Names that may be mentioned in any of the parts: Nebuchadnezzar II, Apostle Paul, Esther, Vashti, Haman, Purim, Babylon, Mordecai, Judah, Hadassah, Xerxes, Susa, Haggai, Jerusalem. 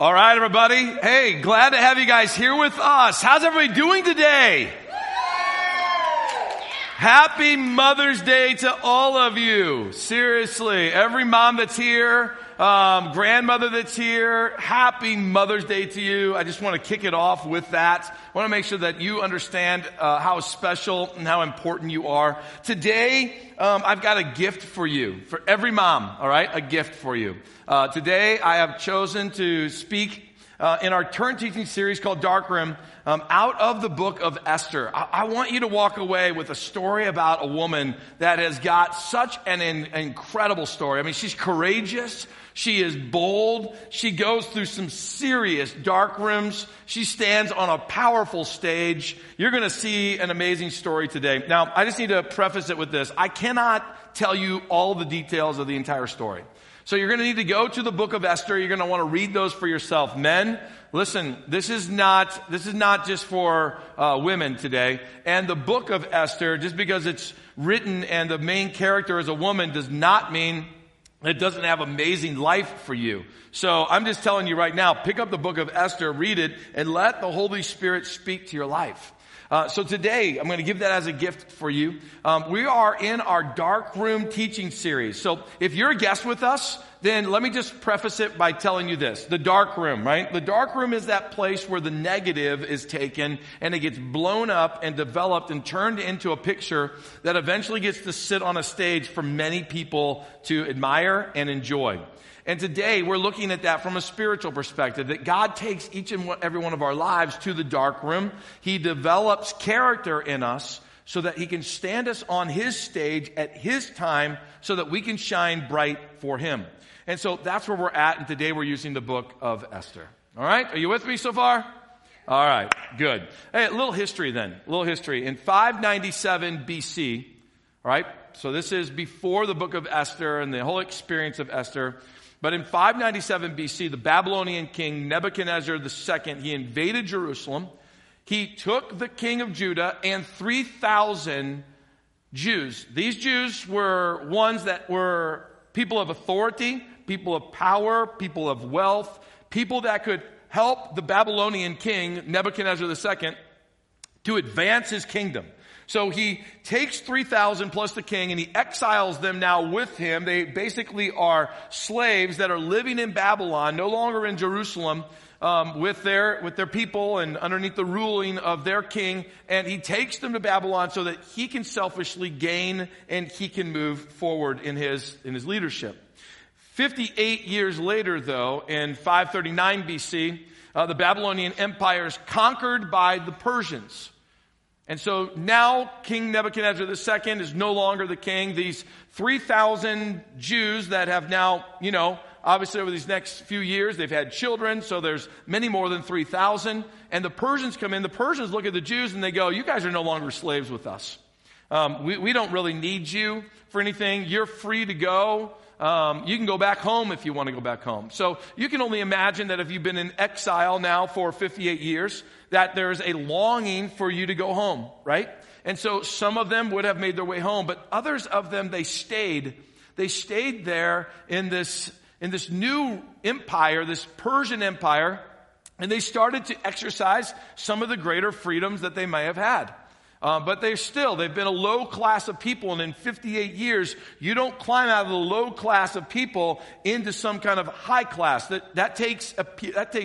All right, everybody. Hey, glad to have you guys here with us. How's everybody doing today? Happy Mother's Day to all of you. Seriously, every mom that's here, grandmother that's here, happy Mother's Day to you. I just want to kick it off with that. I want to make sure that you understand how special and how important you are. Today, I've got a gift for you, for every mom, all right? A gift for you. Today, I have chosen to speak in our turn teaching series called Dark Room, out of the book of Esther. I want you to walk away with a story about a woman that has got such an incredible story. I mean, she's courageous. She is bold. She goes through some serious dark rooms. She stands on a powerful stage. You're going to see an amazing story today. Now, I just need to preface it with this. I cannot tell you all the details of the entire story. So you're going to need to go to the book of Esther. You're going to want to read those for yourself. Men, listen, this is not just for women today. And the book of Esther, just because it's written and the main character is a woman, does not mean it doesn't have amazing life for you. So I'm just telling you right now, pick up the book of Esther, read it, and let the Holy Spirit speak to your life. So today, I'm going to give that as a gift for you. We are in our Dark Room teaching series. So if you're a guest with us, then let me just preface it by telling you this. The dark room, right? The dark room is that place where the negative is taken and it gets blown up and developed and turned into a picture that eventually gets to sit on a stage for many people to admire and enjoy. And today, we're looking at that from a spiritual perspective, that God takes each and every one of our lives to the dark room. He develops character in us so that He can stand us on His stage at His time so that we can shine bright for Him. And so that's where we're at, and today we're using the book of Esther. All right? Are you with me so far? All right. Good. Hey, a little history then. A little history. In 597 BC, all right, so this is before the book of Esther and the whole experience of Esther. But in 597 BC, the Babylonian king Nebuchadnezzar II, he invaded Jerusalem. He took the king of Judah and 3,000 Jews. These Jews were ones that were people of authority, people of power, people of wealth, people that could help the Babylonian king Nebuchadnezzar II to advance his kingdom. So he takes 3,000 plus the king and he exiles them now with him. They basically are slaves that are living in Babylon, no longer in Jerusalem, with their people and underneath the ruling of their king. And he takes them to Babylon so that he can selfishly gain and he can move forward in his leadership. 58 years later, though, in 539 BC, the Babylonian Empire is conquered by the Persians. And so now King Nebuchadnezzar II is no longer the king. These 3,000 Jews that have now, you know, obviously over these next few years, they've had children. So there's many more than 3,000. And the Persians come in. The Persians look at the Jews and they go, you guys are no longer slaves with us. We don't really need you for anything. You're free to go. You can go back home if you want to go back home. So you can only imagine that if you've been in exile now for 58 years, that there's a longing for you to go home, right? And so some of them would have made their way home, but others of them, they stayed. They stayed there in this new empire, this Persian empire, and they started to exercise some of the greater freedoms that they may have had. But they've been a low class of people, and in 58 years, you don't climb out of the low class of people into some kind of high class. That takes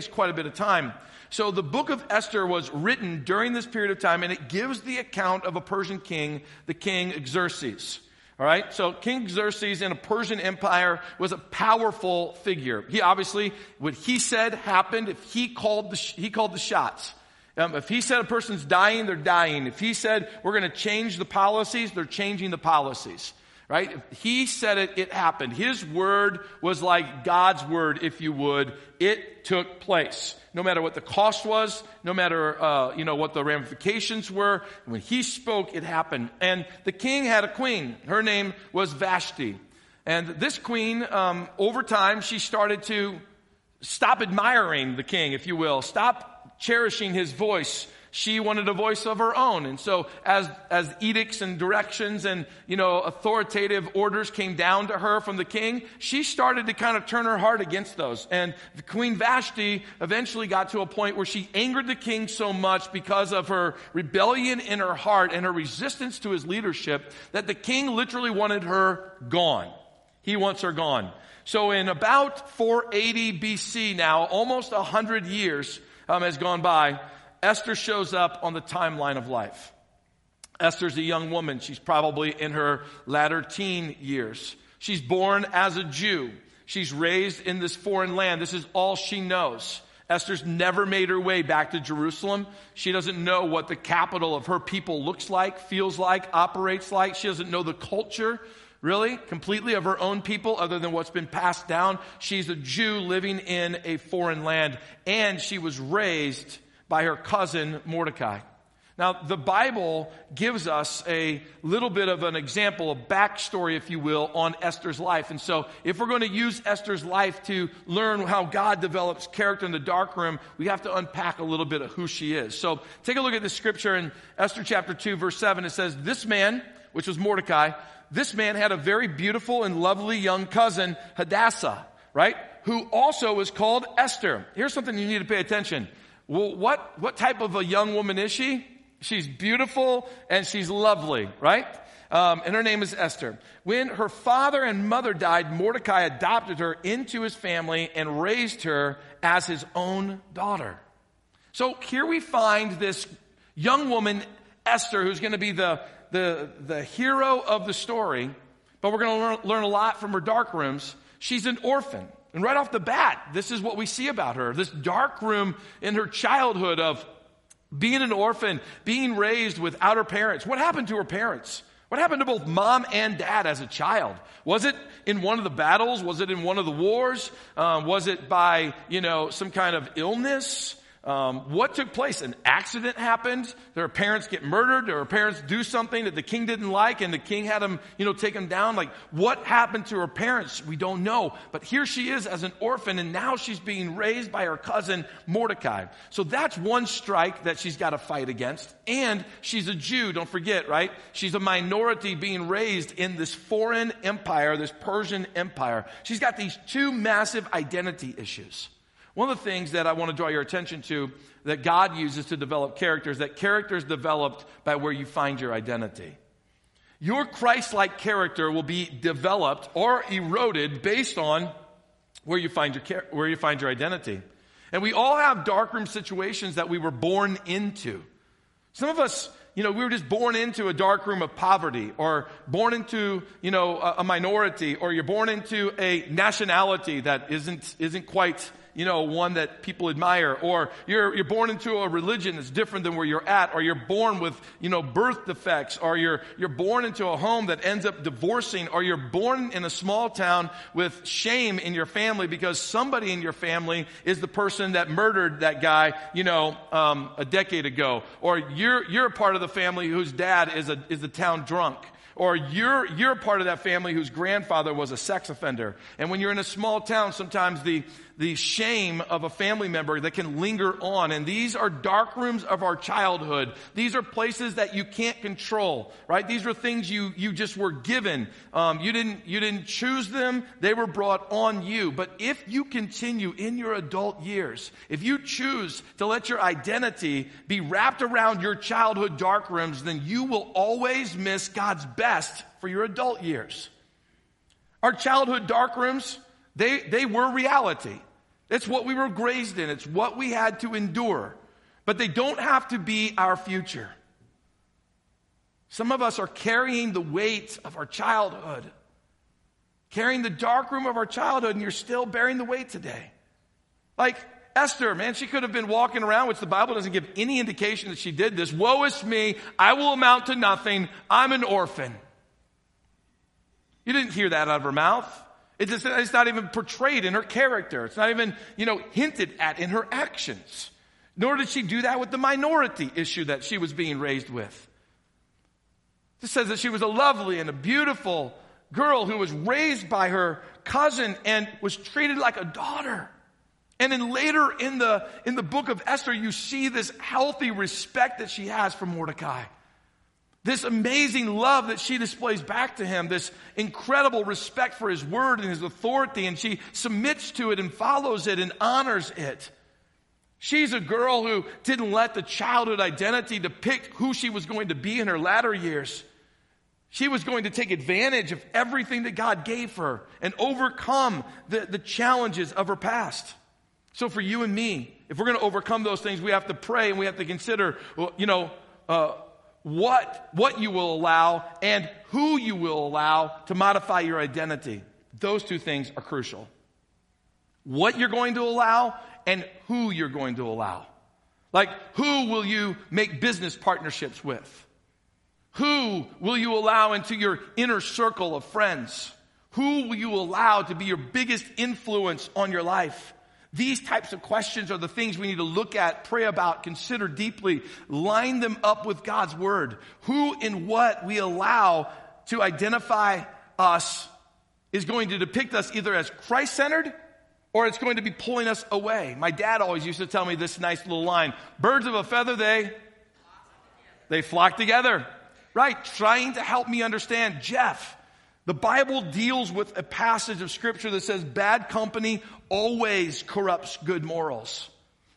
quite a bit of time. So the book of Esther was written during this period of time, and it gives the account of a Persian king, the king Xerxes. All right, so King Xerxes in a Persian empire was a powerful figure. He obviously, what he said happened. If he called the shots. If he said a person's dying, they're dying. If he said we're going to change the policies, they're changing the policies, right? If he said it, it happened. His word was like God's word, if you would. It took place. No matter what the cost was, no matter what the ramifications were, when he spoke, it happened. And the king had a queen. Her name was Vashti. And this queen, over time, she started to stop admiring the king, if you will, stop cherishing his voice. she wanted a voice of her own. And so as edicts and directions and, authoritative orders came down to her from the king, she started to kind of turn her heart against those. And Queen Vashti eventually got to a point where she angered the king so much because of her rebellion in her heart and her resistance to his leadership that the king literally wanted her gone. He wants her gone. So in about 480 BC now, almost 100 years has gone by, Esther shows up on the timeline of life. Esther's a young woman. She's probably in her latter teen years. She's born as a Jew. She's raised in this foreign land. This is all she knows. Esther's never made her way back to Jerusalem. She doesn't know what the capital of her people looks like, feels like, operates like. She doesn't know the culture, really, completely of her own people other than what's been passed down. She's a Jew living in a foreign land, and she was raised by her cousin Mordecai. Now, the Bible gives us a little bit of an example, a backstory, if you will, on Esther's life. And so if we're going to use Esther's life to learn how God develops character in the darkroom, we have to unpack a little bit of who she is. So take a look at this scripture in Esther chapter 2, verse 7. It says, "This man," which was Mordecai, "this man had a very beautiful and lovely young cousin, Hadassah," right? "Who also was called Esther." Here's something you need to pay attention. Well, what type of a young woman is she? She's beautiful and she's lovely, right? And her name is Esther. "When her father and mother died, Mordecai adopted her into his family and raised her as his own daughter." So here we find this young woman, Esther, who's going to be the hero of the story, but we're going to learn a lot from her dark rooms. She's an orphan. And right off the bat, this is what we see about her. This dark room in her childhood of being an orphan, being raised without her parents. What happened to her parents? What happened to both mom and dad as a child? Was it in one of the battles? Was it in one of the wars? Was it by, some kind of illness? What took place? An accident happened. Did her parents get murdered? Did her parents do something that the king didn't like and the king had them, take them down? Like, what happened to her parents? We don't know. But here she is as an orphan, and now she's being raised by her cousin Mordecai. So that's one strike that she's got to fight against. And she's a Jew, don't forget, right? She's a minority being raised in this foreign empire, this Persian empire. She's got these two massive identity issues. One of the things that I want to draw your attention to that God uses to develop character is that character is developed by where you find your identity. Your Christ-like character will be developed or eroded based on where you find your identity. And we all have darkroom situations that we were born into. Some of us, we were just born into a dark room of poverty, or born into, a minority, or you're born into a nationality that isn't quite, one that people admire, or you're born into a religion that's different than where you're at, or you're born with, birth defects, or you're born into a home that ends up divorcing, or you're born in a small town with shame in your family because somebody in your family is the person that murdered that guy, a decade ago, or you're a part of the family whose dad is a town drunk. Or you're part of that family whose grandfather was a sex offender. And when you're in a small town, sometimes the shame of a family member that can linger on. And these are dark rooms of our childhood. These are places that you can't control, right? These are things you just were given. You didn't choose them. They were brought on you. But if you continue in your adult years, if you choose to let your identity be wrapped around your childhood dark rooms, then you will always miss God's best for your adult years. Our childhood dark rooms, they were reality. It's what we were raised in. It's what we had to endure. But they don't have to be our future. Some of us are carrying the weight of our childhood, carrying the dark room of our childhood, and you're still bearing the weight today. Like Esther, man, she could have been walking around, which the Bible doesn't give any indication that she did this. "Woe is me, I will amount to nothing, I'm an orphan." You didn't hear that out of her mouth. It's not even portrayed in her character. It's not even, hinted at in her actions. Nor did she do that with the minority issue that she was being raised with. This says that she was a lovely and a beautiful girl who was raised by her cousin and was treated like a daughter. And then later in the book of Esther, you see this healthy respect that she has for Mordecai. This amazing love that she displays back to him, this incredible respect for his word and his authority, and she submits to it and follows it and honors it. She's a girl who didn't let the childhood identity depict who she was going to be in her latter years. She was going to take advantage of everything that God gave her and overcome the challenges of her past. So for you and me, if we're going to overcome those things, we have to pray and we have to consider, what you will allow and who you will allow to modify your identity. Those two things are crucial. What you're going to allow and who you're going to allow. Like, who will you make business partnerships with? Who will you allow into your inner circle of friends? Who will you allow to be your biggest influence on your life? These types of questions are the things we need to look at, pray about, consider deeply, line them up with God's word. Who and what we allow to identify us is going to depict us either as Christ-centered or it's going to be pulling us away. My dad always used to tell me this nice little line, birds of a feather, they flock together. Right? Trying to help me understand, Jeff, the Bible deals with a passage of Scripture that says bad company always corrupts good morals.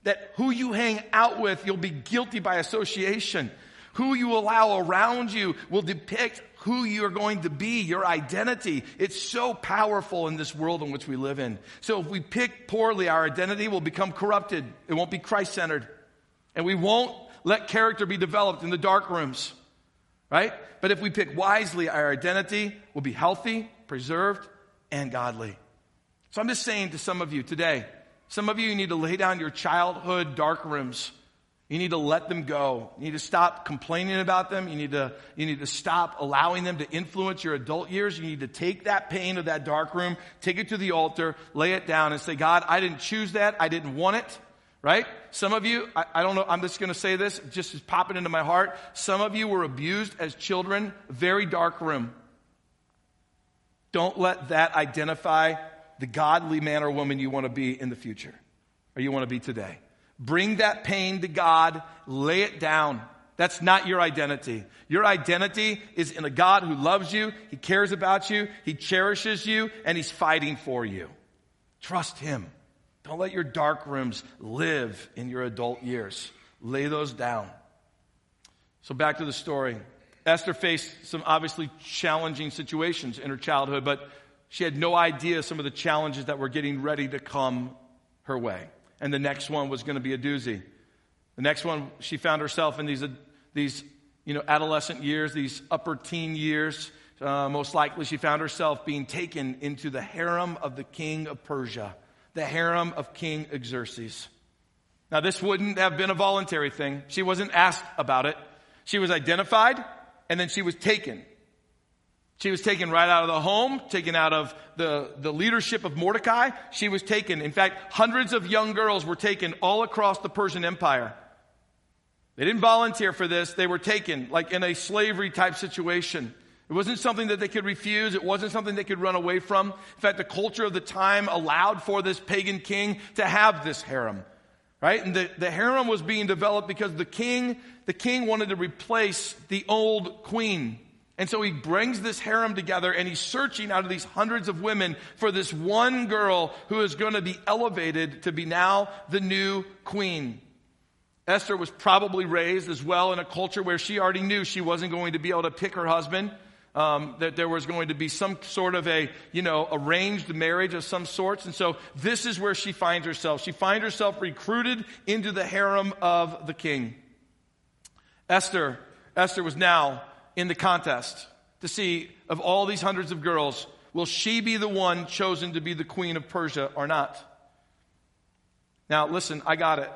That who you hang out with, you'll be guilty by association. Who you allow around you will depict who you're going to be, your identity. It's so powerful in this world in which we live in. So if we pick poorly, our identity will become corrupted. It won't be Christ-centered. And we won't let character be developed in the dark rooms. Right? But if we pick wisely, our identity will be healthy, preserved, and godly. So I'm just saying to some of you today, some of you need to lay down your childhood dark rooms. You need to let them go. You need to stop complaining about them. You need to stop allowing them to influence your adult years. You need to take that pain of that dark room, take it to the altar, lay it down, and say, God, I didn't choose that. I didn't want it. Right? Some of you, I don't know, I'm just going to say this, it just is popping into my heart. Some of you were abused as children, very dark room. Don't let that identify the godly man or woman you want to be in the future, or you want to be today. Bring that pain to God, lay it down. That's not your identity. Your identity is in a God who loves you, He cares about you, He cherishes you, and He's fighting for you. Trust Him. Don't let your dark rooms live in your adult years. Lay those down. So back to the story. Esther faced some obviously challenging situations in her childhood, but she had no idea some of the challenges that were getting ready to come her way. And the next one was going to be a doozy. The next one, she found herself in these adolescent years, these upper teen years. Most likely she found herself being taken into the harem of the king of Persia. The harem of King Xerxes. Now, this wouldn't have been a voluntary thing. She wasn't asked about it. She was identified, and then she was taken. She was taken right out of the home, taken out of the leadership of Mordecai. She was taken. In fact, hundreds of young girls were taken all across the Persian Empire. They didn't volunteer for this. They were taken, like in a slavery-type situation. It wasn't something that they could refuse. It wasn't something they could run away from. In fact, the culture of the time allowed for this pagan king to have this harem, right? And the harem was being developed because the king wanted to replace the old queen. And so he brings this harem together and he's searching out of these hundreds of women for this one girl who is going to be elevated to be now the new queen. Esther was probably raised as well in a culture where she already knew she wasn't going to be able to pick her husband. That there was going to be some sort of arranged marriage of some sorts. And so this is where she finds herself. She finds herself recruited into the harem of the king. Esther was now in the contest to see, of all these hundreds of girls, will she be the one chosen to be the queen of Persia or not? Now, listen, I got it.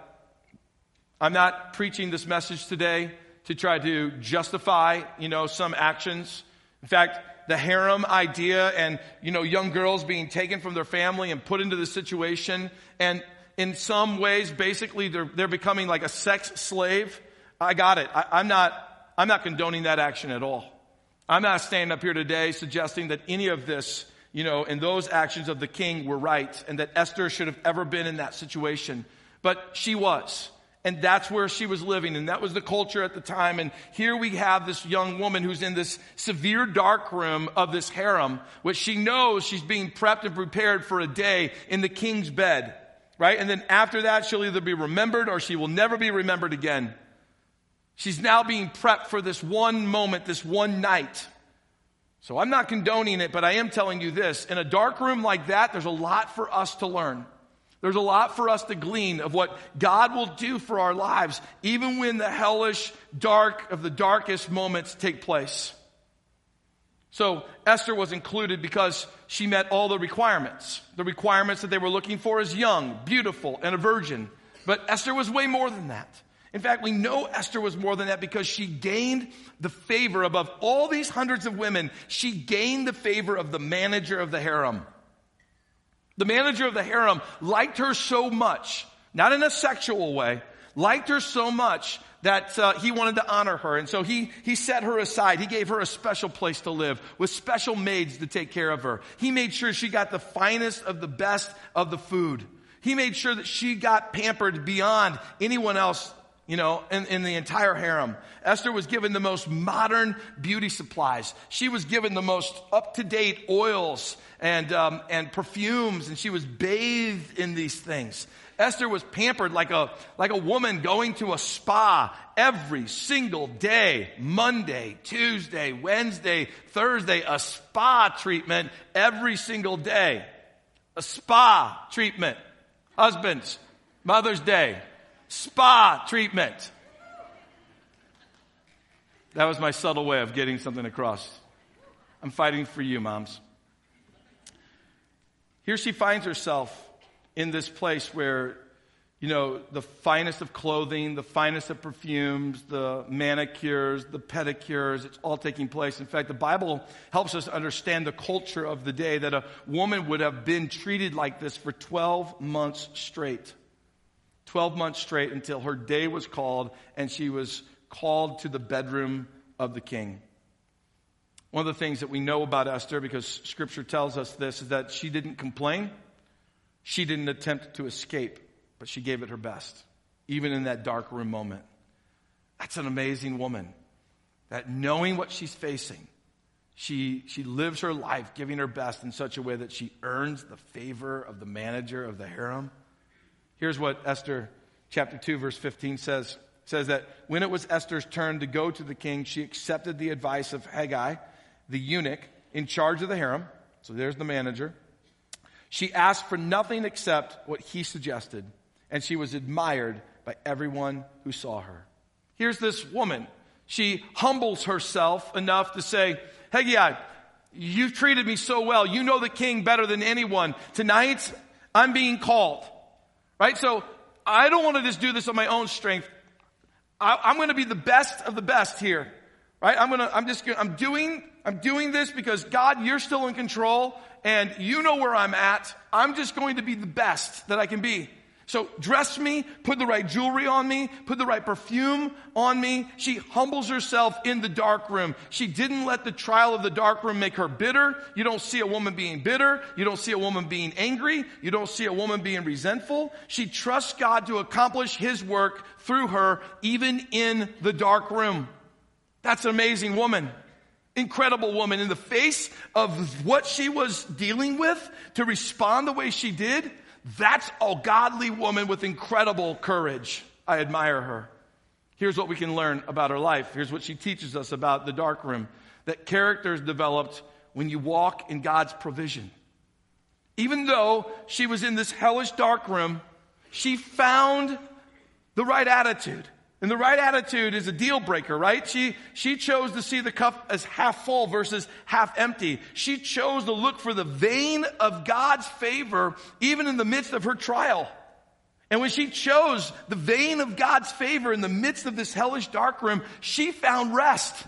I'm not preaching this message today to try to justify, some actions. In fact, the harem idea and, young girls being taken from their family and put into this situation. And in some ways, basically, they're becoming like a sex slave. I got it. I'm not condoning that action at all. I'm not standing up here today suggesting that any of this you know, and those actions of the king were right, and that Esther should have ever been in that situation. But she was. And that's where she was living, and that was the culture at the time. And here we have this young woman who's in this severe dark room of this harem, which she knows she's being prepped and prepared for a day in the king's bed, right? And then after that, she'll either be remembered or she will never be remembered again. She's now being prepped for this one moment, this one night. So I'm not condoning it, but I am telling you this. In a dark room like that, there's a lot for us to learn. There's a lot for us to glean of what God will do for our lives, even when the hellish dark of the darkest moments take place. So Esther was included because she met all the requirements. The requirements that they were looking for is young, beautiful, and a virgin. But Esther was way more than that. In fact, we know Esther was more than that because she gained the favor above all these hundreds of women. She gained the favor of the manager of the harem. The manager of the harem liked her so much, not in a sexual way, liked her so much that he wanted to honor her. And so he set her aside. He gave her a special place to live with special maids to take care of her. He made sure she got the finest of the best of the food. He made sure that she got pampered beyond anyone else, you know, in the entire harem. Esther was given the most modern beauty supplies. She was given the most up-to-date oils and perfumes, and she was bathed in these things. Esther was pampered like a woman going to a spa every single day, Monday, Tuesday, Wednesday, Thursday, a spa treatment every single day. A spa treatment. Husbands, Mother's Day, spa treatment. That was my subtle way of getting something across. I'm fighting for you, moms. Here she finds herself in this place where, you know, the finest of clothing, the finest of perfumes, the manicures, the pedicures, it's all taking place. In fact, the Bible helps us understand the culture of the day that a woman would have been treated like this for 12 months straight. 12 months straight until her day was called and she was called to the bedroom of the king. One of the things that we know about Esther, because Scripture tells us this, is that she didn't complain. She didn't attempt to escape, but she gave it her best, even in that dark room moment. That's an amazing woman, that knowing what she's facing, she lives her life giving her best in such a way that she earns the favor of the manager of the harem. Here's what Esther chapter 2 verse 15 says. It says that when it was Esther's turn to go to the king, she accepted the advice of Haggai, the eunuch in charge of the harem. So there's the manager. She asked for nothing except what he suggested, and she was admired by everyone who saw her. Here's this woman. She humbles herself enough to say, Haggai, you've treated me so well. You know the king better than anyone. Tonight, I'm being called. Right? So I don't want to just do this on my own strength. I'm going to be the best of the best here. Right? I'm doing this because God, you're still in control and you know where I'm at. I'm just going to be the best that I can be. So dress me, put the right jewelry on me, put the right perfume on me. She humbles herself in the dark room. She didn't let the trial of the dark room make her bitter. You don't see a woman being bitter. You don't see a woman being angry. You don't see a woman being resentful. She trusts God to accomplish His work through her, even in the dark room. That's an amazing woman. Incredible woman. In the face of what she was dealing with, to respond the way she did, that's a godly woman with incredible courage. I admire her. Here's what we can learn about her life. Here's what she teaches us about the dark room. That character is developed when you walk in God's provision. Even though she was in this hellish dark room, she found the right attitude. And the right attitude is a deal breaker, right? She chose to see the cup as half full versus half empty. She chose to look for the vein of God's favor even in the midst of her trial. And when she chose the vein of God's favor in the midst of this hellish dark room, she found rest.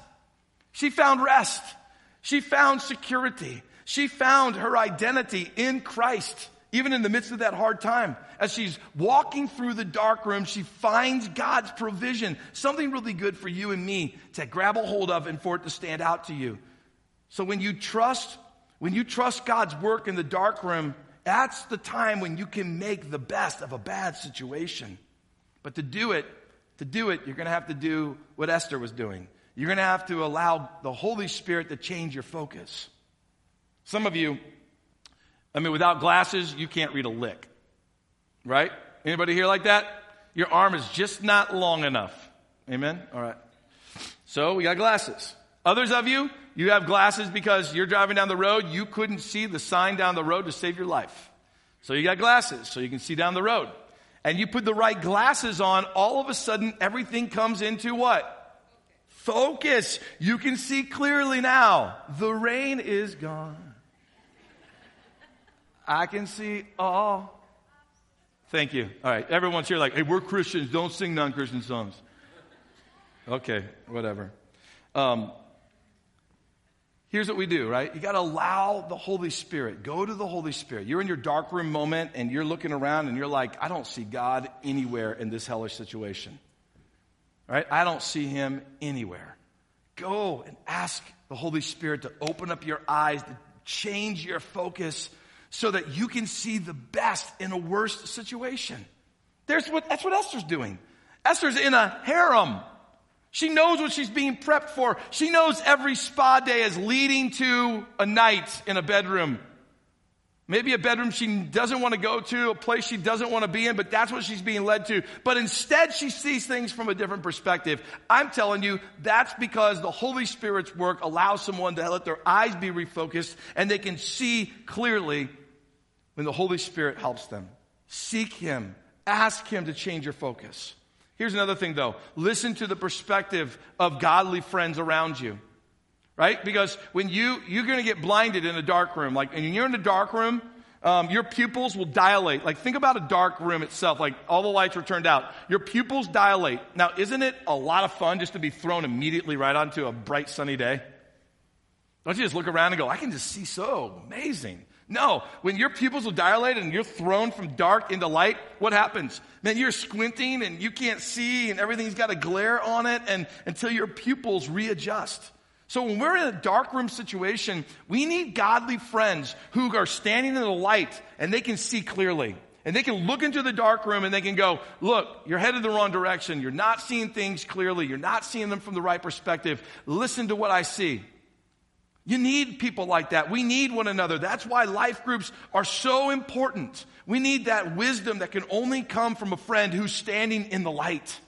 She found rest. She found security. She found her identity in Christ. Even in the midst of that hard time, as she's walking through the dark room, she finds God's provision, something really good for you and me to grab a hold of and for it to stand out to you. So when you trust, When you trust God's work in the darkroom, that's the time when you can make the best of a bad situation. But to do it, you're going to have to do what Esther was doing. You're going to have to allow the Holy Spirit to change your focus. Some of you, without glasses, you can't read a lick. Right? Anybody here like that? Your arm is just not long enough. Amen? All right. So we got glasses. Others of you, you have glasses because you're driving down the road. You couldn't see the sign down the road to save your life. So you got glasses so you can see down the road. And you put the right glasses on, all of a sudden everything comes into what? Focus. You can see clearly now. The rain is gone. I can see all. Thank you. All right. Everyone's here like, hey, we're Christians. Don't sing non-Christian songs. Okay, whatever. Here's what we do, right? You got to allow the Holy Spirit. Go to the Holy Spirit. You're in your darkroom moment, and you're looking around, and you're like, I don't see God anywhere in this hellish situation. Right? I don't see him anywhere. Go and ask the Holy Spirit to open up your eyes, to change your focus so that you can see the best in a worse situation. That's what Esther's doing. Esther's in a harem. She knows what she's being prepped for. She knows every spa day is leading to a night in a bedroom. Maybe a bedroom she doesn't want to go to, a place she doesn't want to be in, but that's what she's being led to. But instead, she sees things from a different perspective. I'm telling you, that's because the Holy Spirit's work allows someone to let their eyes be refocused, and they can see clearly when the Holy Spirit helps them. Seek him. Ask him to change your focus. Here's another thing, though. Listen to the perspective of godly friends around you, right? Because when you're going to get blinded in a dark room. Like, and when you're in a dark room, your pupils will dilate. Like, think about a dark room itself. Like, all the lights were turned out. Your pupils dilate. Now, isn't it a lot of fun just to be thrown immediately right onto a bright, sunny day? Don't you just look around and go, I can just see so amazing. No, when your pupils will dilate and you're thrown from dark into light, what happens? Man, you're squinting and you can't see and everything's got a glare on it and until your pupils readjust. So when we're in a darkroom situation, we need godly friends who are standing in the light and they can see clearly. And they can look into the darkroom and they can go, look, you're headed the wrong direction. You're not seeing things clearly. You're not seeing them from the right perspective. Listen to what I see. You need people like that. We need one another. That's why life groups are so important. We need that wisdom that can only come from a friend who's standing in the light.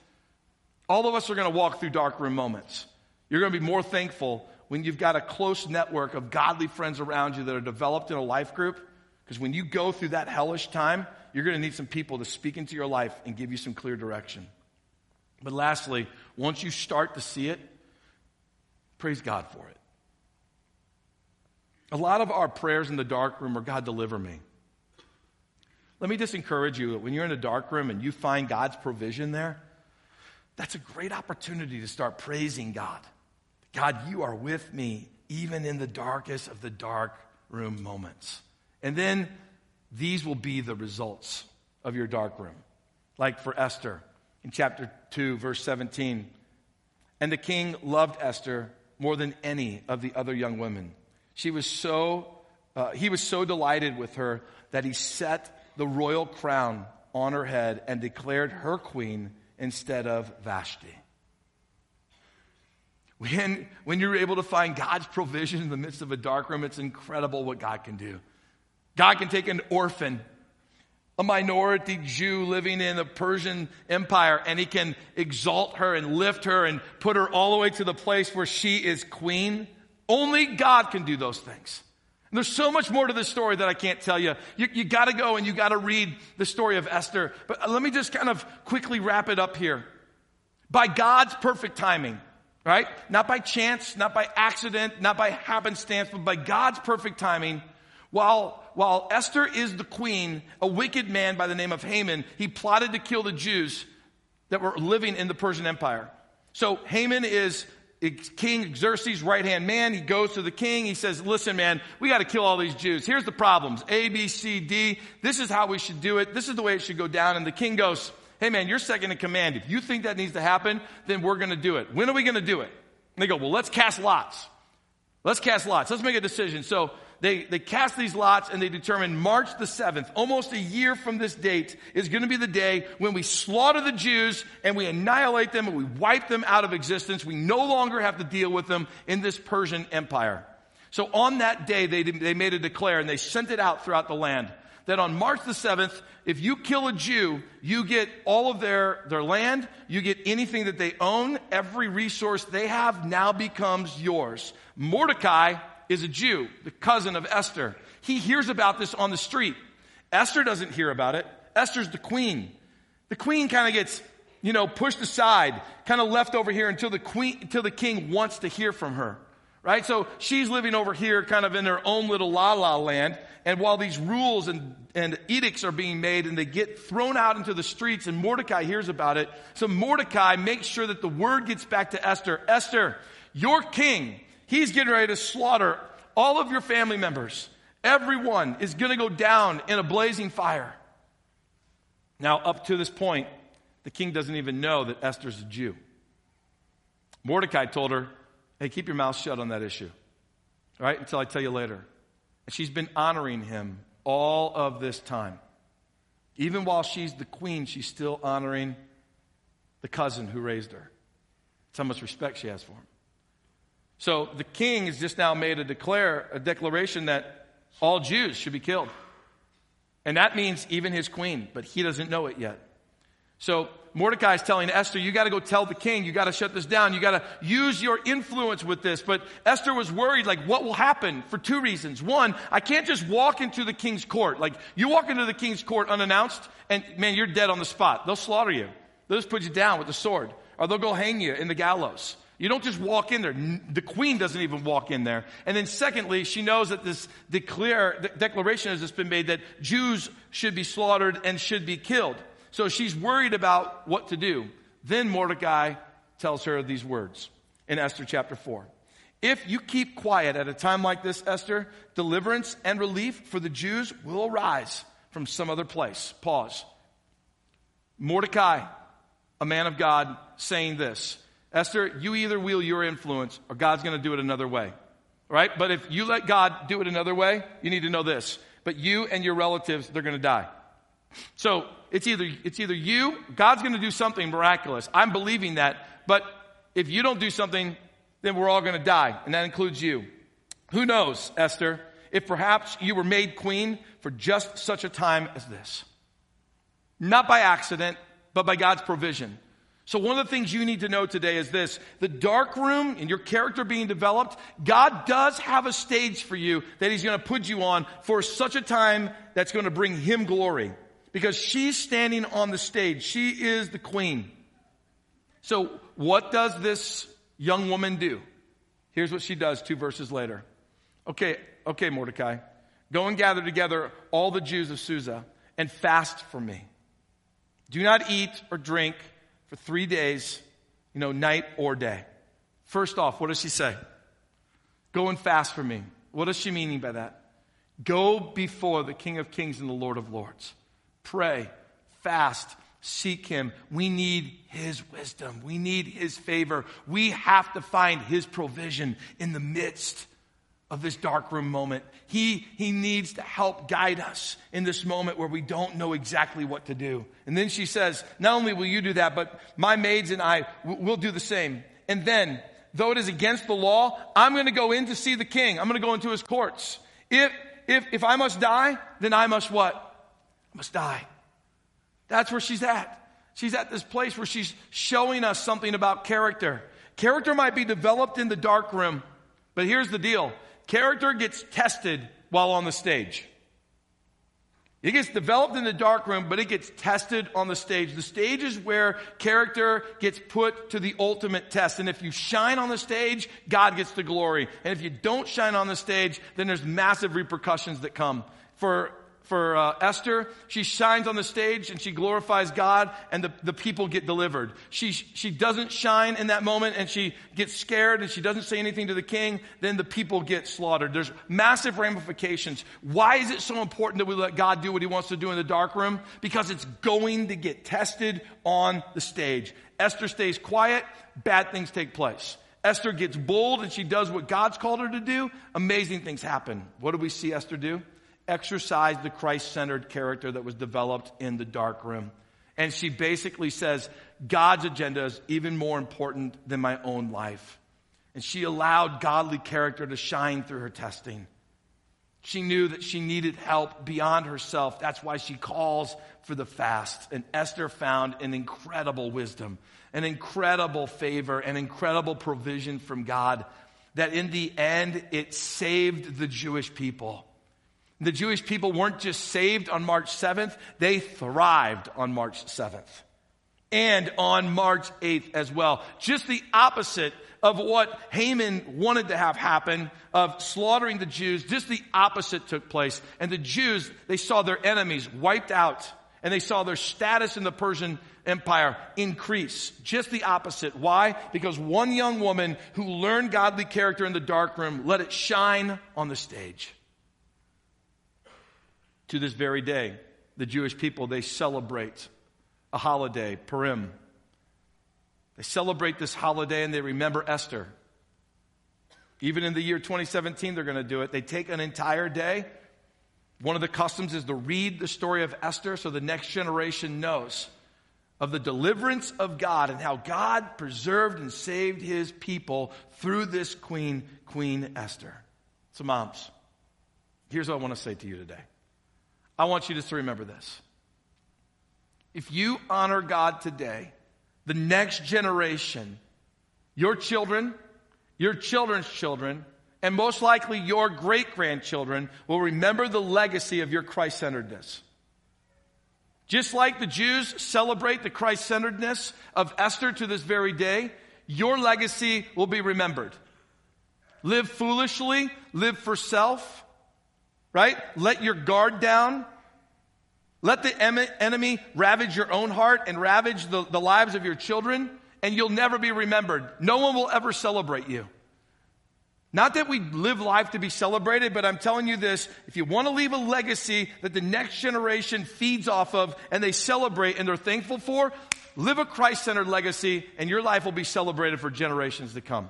All of us are going to walk through darkroom moments. You're going to be more thankful when you've got a close network of godly friends around you that are developed in a life group. Because when you go through that hellish time, you're going to need some people to speak into your life and give you some clear direction. But lastly, once you start to see it, praise God for it. A lot of our prayers in the dark room are, God, deliver me. Let me just encourage you that when you're in a dark room and you find God's provision there, that's a great opportunity to start praising God. God, you are with me even in the darkest of the dark room moments. And then these will be the results of your dark room. Like for Esther in chapter 2, verse 17. And the king loved Esther more than any of the other young women. He was so delighted with her that he set the royal crown on her head and declared her queen instead of Vashti. When you're able to find God's provision in the midst of a dark room, it's incredible what God can do. God can take an orphan, a minority Jew living in the Persian Empire, and he can exalt her and lift her and put her all the way to the place where she is queen. Only God can do those things. And there's so much more to this story that I can't tell you. You got to go and you got to read the story of Esther. But let me just kind of quickly wrap it up here. By God's perfect timing, right? Not by chance, not by accident, not by happenstance, but by God's perfect timing, while Esther is the queen, a wicked man by the name of Haman, he plotted to kill the Jews that were living in the Persian Empire. So Haman is King Xerxes' right-hand man. He goes to the king. He says, listen, man, we got to kill all these Jews. Here's the problems. A, B, C, D. This is how we should do it. This is the way it should go down. And the king goes, hey, man, you're second in command. If you think that needs to happen, then we're going to do it. When are we going to do it? And they go, well, let's cast lots. Let's make a decision. So they cast these lots and they determined March the 7th, almost a year from this date, is going to be the day when we slaughter the Jews and we annihilate them and we wipe them out of existence. We no longer have to deal with them in this Persian Empire. So on that day, they made a declare and they sent it out throughout the land that on March the 7th, if you kill a Jew, you get all of their land, you get anything that they own, every resource they have now becomes yours. Mordecai is a Jew, the cousin of Esther. He hears about this on the street. Esther doesn't hear about it. Esther's the queen. The queen kind of gets, pushed aside, kind of left over here until the king wants to hear from her. Right? So she's living over here kind of in her own little la-la land. And while these rules and edicts are being made and they get thrown out into the streets and Mordecai hears about it. So Mordecai makes sure that the word gets back to Esther. Esther, your king, he's getting ready to slaughter all of your family members. Everyone is going to go down in a blazing fire. Now, up to this point, the king doesn't even know that Esther's a Jew. Mordecai told her, hey, keep your mouth shut on that issue, all right, until I tell you later. And she's been honoring him all of this time. Even while she's the queen, she's still honoring the cousin who raised her. That's how much respect she has for him. So the king has just now made a declaration that all Jews should be killed. And that means even his queen, but he doesn't know it yet. So Mordecai is telling Esther, you got to go tell the king, you got to shut this down, you got to use your influence with this. But Esther was worried, what will happen? For two reasons. One, I can't just walk into the king's court. You walk into the king's court unannounced, and man, you're dead on the spot. They'll slaughter you. They'll just put you down with the sword, or they'll go hang you in the gallows. You don't just walk in there. The queen doesn't even walk in there. And then secondly, she knows that this declaration has just been made that Jews should be slaughtered and should be killed. So she's worried about what to do. Then Mordecai tells her these words in Esther chapter 4. If you keep quiet at a time like this, Esther, deliverance and relief for the Jews will arise from some other place. Pause. Mordecai, a man of God, saying this. Esther, you either wield your influence or God's going to do it another way. Right? But if you let God do it another way, you need to know this. But you and your relatives, they're going to die. So it's either you, God's going to do something miraculous. I'm believing that. But if you don't do something, then we're all going to die. And that includes you. Who knows, Esther, if perhaps you were made queen for just such a time as this. Not by accident, but by God's provision. So one of the things you need to know today is this. The dark room and your character being developed, God does have a stage for you that he's going to put you on for such a time that's going to bring him glory. Because she's standing on the stage. She is the queen. So what does this young woman do? Here's what she does 2 verses later. Okay, Mordecai. Go and gather together all the Jews of Susa and fast for me. Do not eat or drink for 3 days, night or day. First off, what does she say? Go and fast for me. What is she meaning by that? Go before the King of Kings and the Lord of Lords. Pray, fast, seek him. We need his wisdom. We need his favor. We have to find his provision in the midst of this darkroom moment. He needs to help guide us in this moment where we don't know exactly what to do. And then she says, not only will you do that, but my maids and I will do the same. And then, though it is against the law, I'm going to go in to see the king. I'm going to go into his courts. If I must die, then I must what? Must die. That's where she's at. She's at this place where she's showing us something about character. Character might be developed in the dark room, but here's the deal. Character gets tested while on the stage. It gets developed in the dark room, but it gets tested on the stage. The stage is where character gets put to the ultimate test. And if you shine on the stage, God gets the glory. And if you don't shine on the stage, then there's massive repercussions that come. For Esther, she shines on the stage and she glorifies God and the people get delivered. She doesn't shine in that moment and she gets scared and she doesn't say anything to the king. Then the people get slaughtered. There's massive ramifications. Why is it so important that we let God do what he wants to do in the dark room? Because it's going to get tested on the stage. Esther stays quiet. Bad things take place. Esther gets bold and she does what God's called her to do. Amazing things happen. What do we see Esther do? Exercise the Christ-centered character that was developed in the dark room. And she basically says, God's agenda is even more important than my own life. And she allowed godly character to shine through her testing. She knew that she needed help beyond herself. That's why she calls for the fast. And Esther found an incredible wisdom, an incredible favor, an incredible provision from God that in the end, it saved the Jewish people. The Jewish people weren't just saved on March 7th, they thrived on March 7th. And on March 8th as well. Just the opposite of what Haman wanted to have happen, of slaughtering the Jews, just the opposite took place. And the Jews, they saw their enemies wiped out, and they saw their status in the Persian Empire increase. Just the opposite. Why? Because one young woman who learned godly character in the dark room let it shine on the stage. To this very day, the Jewish people, they celebrate a holiday, Purim. They celebrate this holiday and they remember Esther. Even in the year 2017, they're going to do it. They take an entire day. One of the customs is to read the story of Esther so the next generation knows of the deliverance of God and how God preserved and saved his people through this queen, Queen Esther. So moms, here's what I want to say to you today. I want you just to remember this. If you honor God today, the next generation, your children's children, and most likely your great-grandchildren will remember the legacy of your Christ-centeredness. Just like the Jews celebrate the Christ-centeredness of Esther to this very day, your legacy will be remembered. Live foolishly, live for self, right? Let your guard down. Let the enemy ravage your own heart and ravage the lives of your children, and you'll never be remembered. No one will ever celebrate you. Not that we live life to be celebrated, but I'm telling you this, if you want to leave a legacy that the next generation feeds off of and they celebrate and they're thankful for, live a Christ-centered legacy and your life will be celebrated for generations to come.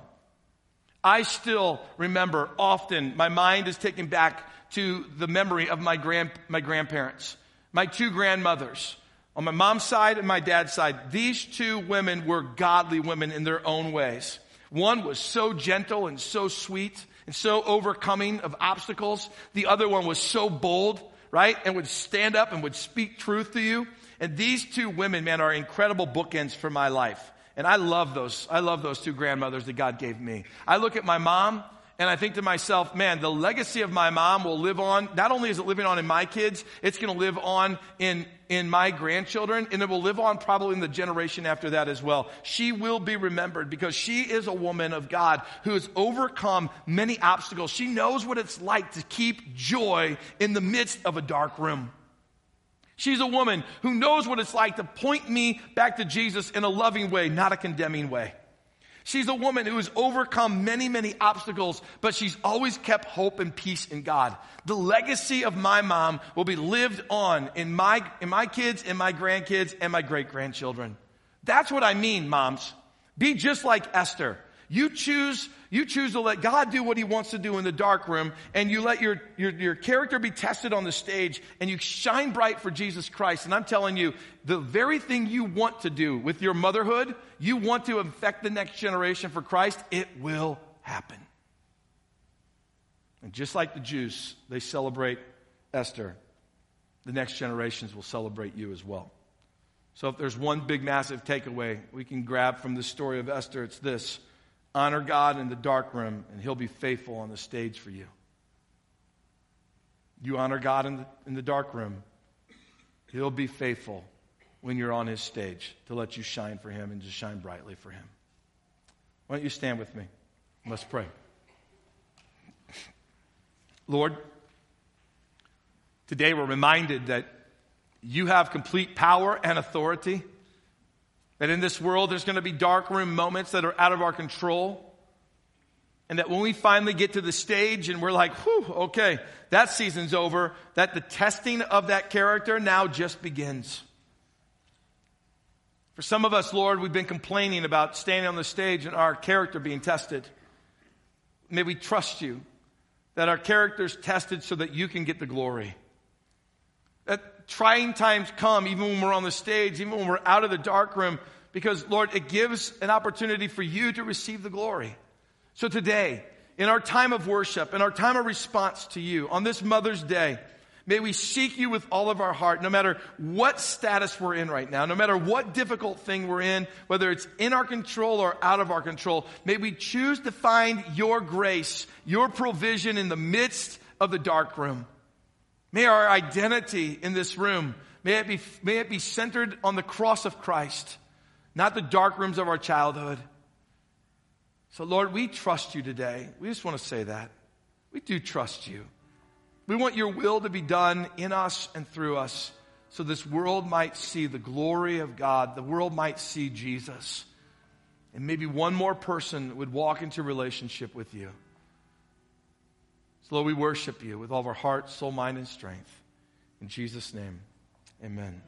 I still remember often, my mind is taken back to the memory of my grandparents. My two grandmothers, on my mom's side and my dad's side, these two women were godly women in their own ways. One was so gentle and so sweet and so overcoming of obstacles. The other one was so bold, right, and would stand up and would speak truth to you. And these two women, man, are incredible bookends for my life. And I love those. I love those two grandmothers that God gave me. I look at my mom, and I think to myself, man, the legacy of my mom will live on. Not only is it living on in my kids, it's going to live on in my grandchildren, and it will live on probably in the generation after that as well. She will be remembered because she is a woman of God who has overcome many obstacles. She knows what it's like to keep joy in the midst of a dark room. She's a woman who knows what it's like to point me back to Jesus in a loving way, not a condemning way. She's a woman who has overcome many, many obstacles, but she's always kept hope and peace in God. The legacy of my mom will be lived on in my kids, in my grandkids, and my great-grandchildren. That's what I mean, moms. Be just like Esther. You choose to let God do what he wants to do in the dark room, and you let your character be tested on the stage, and you shine bright for Jesus Christ. And I'm telling you, the very thing you want to do with your motherhood, you want to infect the next generation for Christ, it will happen. And just like the Jews, they celebrate Esther. The next generations will celebrate you as well. So if there's one big, massive takeaway we can grab from the story of Esther, it's this. Honor God in the dark room, and he'll be faithful on the stage for you. You honor God in the dark room. He'll be faithful when you're on his stage to let you shine for him and just shine brightly for him. Why don't you stand with me? Let's pray. Lord, today we're reminded that you have complete power and authority. That in this world, there's going to be dark room moments that are out of our control. And that when we finally get to the stage and we're like, whew, okay, that season's over, that the testing of that character now just begins. For some of us, Lord, we've been complaining about standing on the stage and our character being tested. May we trust you that our character's tested so that you can get the glory. That trying times come even when we're on the stage, even when we're out of the darkroom, because, Lord, it gives an opportunity for you to receive the glory. So today, in our time of worship, in our time of response to you, on this Mother's Day, may we seek you with all of our heart, no matter what status we're in right now, no matter what difficult thing we're in, whether it's in our control or out of our control. May we choose to find your grace, your provision in the midst of the dark room. May our identity in this room, may it be centered on the cross of Christ, not the dark rooms of our childhood. So, Lord, we trust you today. We just want to say that. We do trust you. We want your will to be done in us and through us so this world might see the glory of God. The world might see Jesus. And maybe one more person would walk into relationship with you. So, Lord, we worship you with all of our heart, soul, mind, and strength. In Jesus' name, amen.